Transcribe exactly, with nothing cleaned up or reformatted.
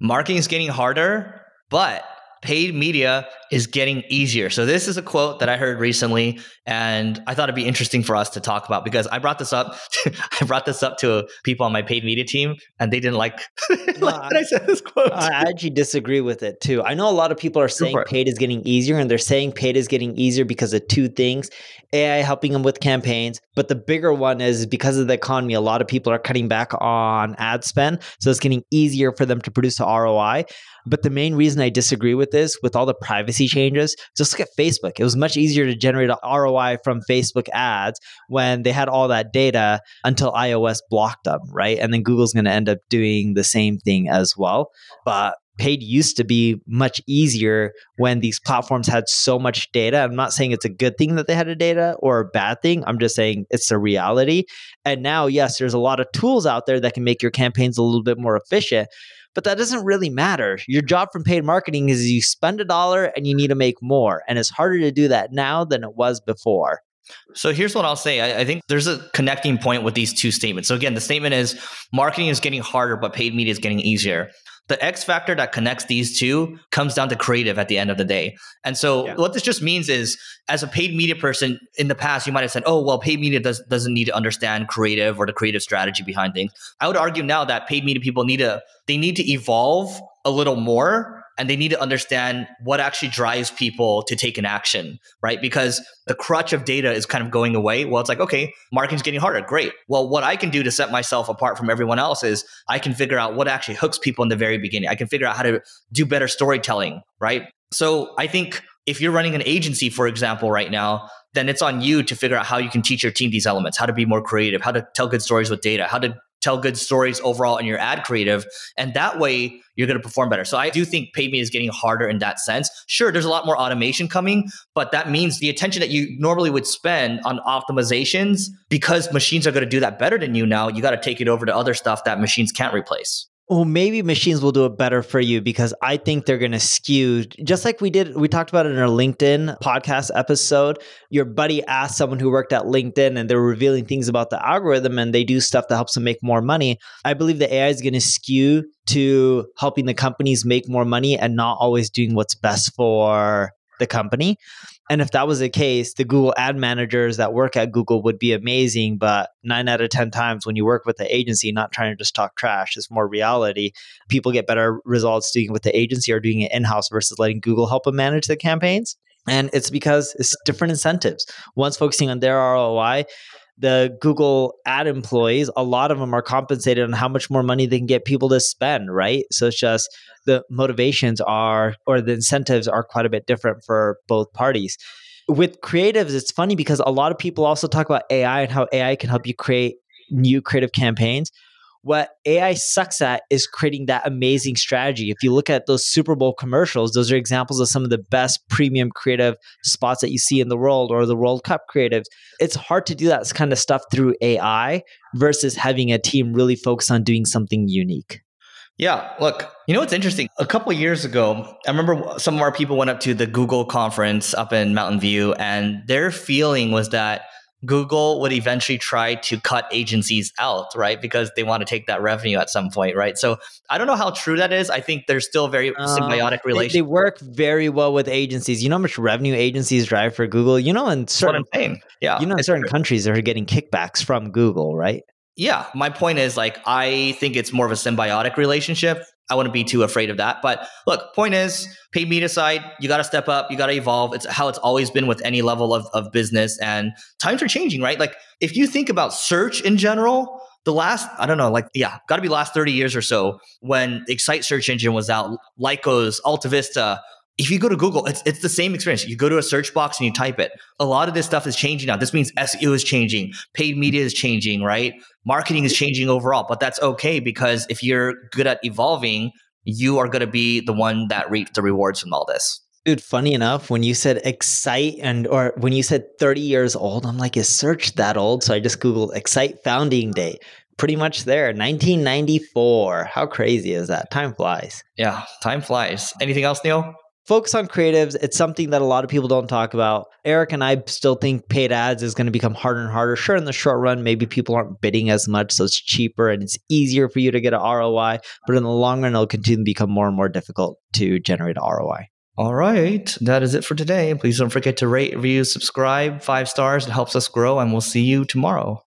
marketing is getting harder, but paid media is getting easier. So this is a quote that I heard recently, and I thought it'd be interesting for us to talk about because I brought this up. I brought this up to people on my paid media team, and they didn't like, like uh, that I said this quote. I actually disagree with it too. I know a lot of people are saying paid is getting easier, and they're saying paid is getting easier because of two things: A I helping them with campaigns, but the bigger one is because of the economy. A lot of people are cutting back on ad spend, so it's getting easier for them to produce an R O I. But the main reason I disagree with this, with all the privacy changes, just look at Facebook. It was much easier to generate an R O I from Facebook ads when they had all that data until iOS blocked them, right? And then Google's going to end up doing the same thing as well. But paid used to be much easier when these platforms had so much data. I'm not saying it's a good thing that they had a data or a bad thing. I'm just saying it's a reality. And now, yes, there's a lot of tools out there that can make your campaigns a little bit more efficient. But that doesn't really matter. Your job from paid marketing is you spend a dollar and you need to make more. And it's harder to do that now than it was before. So here's what I'll say. I, I think there's a connecting point with these two statements. So again, the statement is marketing is getting harder, but paid media is getting easier. The X factor that connects these two comes down to creative at the end of the day. And so yeah. what this just means is, as a paid media person in the past, you might have said, oh, well, paid media does, doesn't need to understand creative or the creative strategy behind things. I would argue now that paid media people need to, they need to evolve a little more, and they need to understand what actually drives people to take an action, right? Because the crutch of data is kind of going away. Well, it's like, okay, marketing's getting harder. Great. Well, what I can do to set myself apart from everyone else is I can figure out what actually hooks people in the very beginning. I can figure out how to do better storytelling, right? So I think if you're running an agency, for example, right now, then it's on you to figure out how you can teach your team these elements, how to be more creative, how to tell good stories with data, how to tell good stories overall in your ad creative. And that way, you're going to perform better. So I do think paid media is getting harder in that sense. Sure, there's a lot more automation coming, but that means the attention that you normally would spend on optimizations, because machines are going to do that better than you now, you got to take it over to other stuff that machines can't replace. Well, maybe machines will do it better for you, because I think they're going to skew, just like we did. We talked about it in our LinkedIn podcast episode. Your buddy asked someone who worked at LinkedIn, and they're revealing things about the algorithm, and they do stuff that helps them make more money. I believe the A I is going to skew to helping the companies make more money and not always doing what's best for the company. And if that was the case, the Google ad managers that work at Google would be amazing. But nine out of ten times when you work with the agency, not trying to just talk trash, it's more reality. People get better results doing with the agency or doing it in-house versus letting Google help them manage the campaigns. And it's because it's different incentives. One's focusing on their R O I. The Google ad employees, a lot of them are compensated on how much more money they can get people to spend, right? So it's just the motivations are, or the incentives are quite a bit different for both parties. With creatives, it's funny because a lot of people also talk about A I and how A I can help you create new creative campaigns. What A I sucks at is creating that amazing strategy. If you look at those Super Bowl commercials, those are examples of some of the best premium creative spots that you see in the world, or the World Cup creatives. It's hard to do that kind of stuff through A I versus having a team really focus on doing something unique. Yeah, look, you know what's interesting? A couple of years ago, I remember some of our people went up to the Google conference up in Mountain View, and their feeling was that Google would eventually try to cut agencies out, right? Because they want to take that revenue at some point, right? So I don't know how true that is. I think there's still very symbiotic um, relationship. They, they work very well with agencies. You know how much revenue agencies drive for Google? You know, in certain, yeah, you know, in certain countries, they're getting kickbacks from Google, right? Yeah. My point is, like, I think it's more of a symbiotic relationship. I wouldn't be too afraid of that. But look, point is, paid media side, you got to step up, you got to evolve. It's how it's always been with any level of, of business, and times are changing, right? Like if you think about search in general, the last, I don't know, like, yeah, got to be last thirty years or so, when Excite search engine was out, Lycos, AltaVista. If you go to Google, it's it's the same experience. You go to a search box and you type it. A lot of this stuff is changing now. This means S E O is changing. Paid media is changing, right? Marketing is changing overall, but that's okay, because if you're good at evolving, you are going to be the one that reaps the rewards from all this. Dude, funny enough, when you said Excite and or when you said thirty years old, I'm like, is search that old? So I just Googled Excite founding day. Pretty much there, nineteen ninety-four. How crazy is that? Time flies. Yeah, time flies. Anything else, Neil? Focus on creatives. It's something that a lot of people don't talk about. Eric and I still think paid ads is going to become harder and harder. Sure, in the short run, maybe people aren't bidding as much, so it's cheaper and it's easier for you to get an R O I. But in the long run, it'll continue to become more and more difficult to generate an R O I. All right. That is it for today. Please don't forget to rate, review, subscribe, five stars. It helps us grow, and we'll see you tomorrow.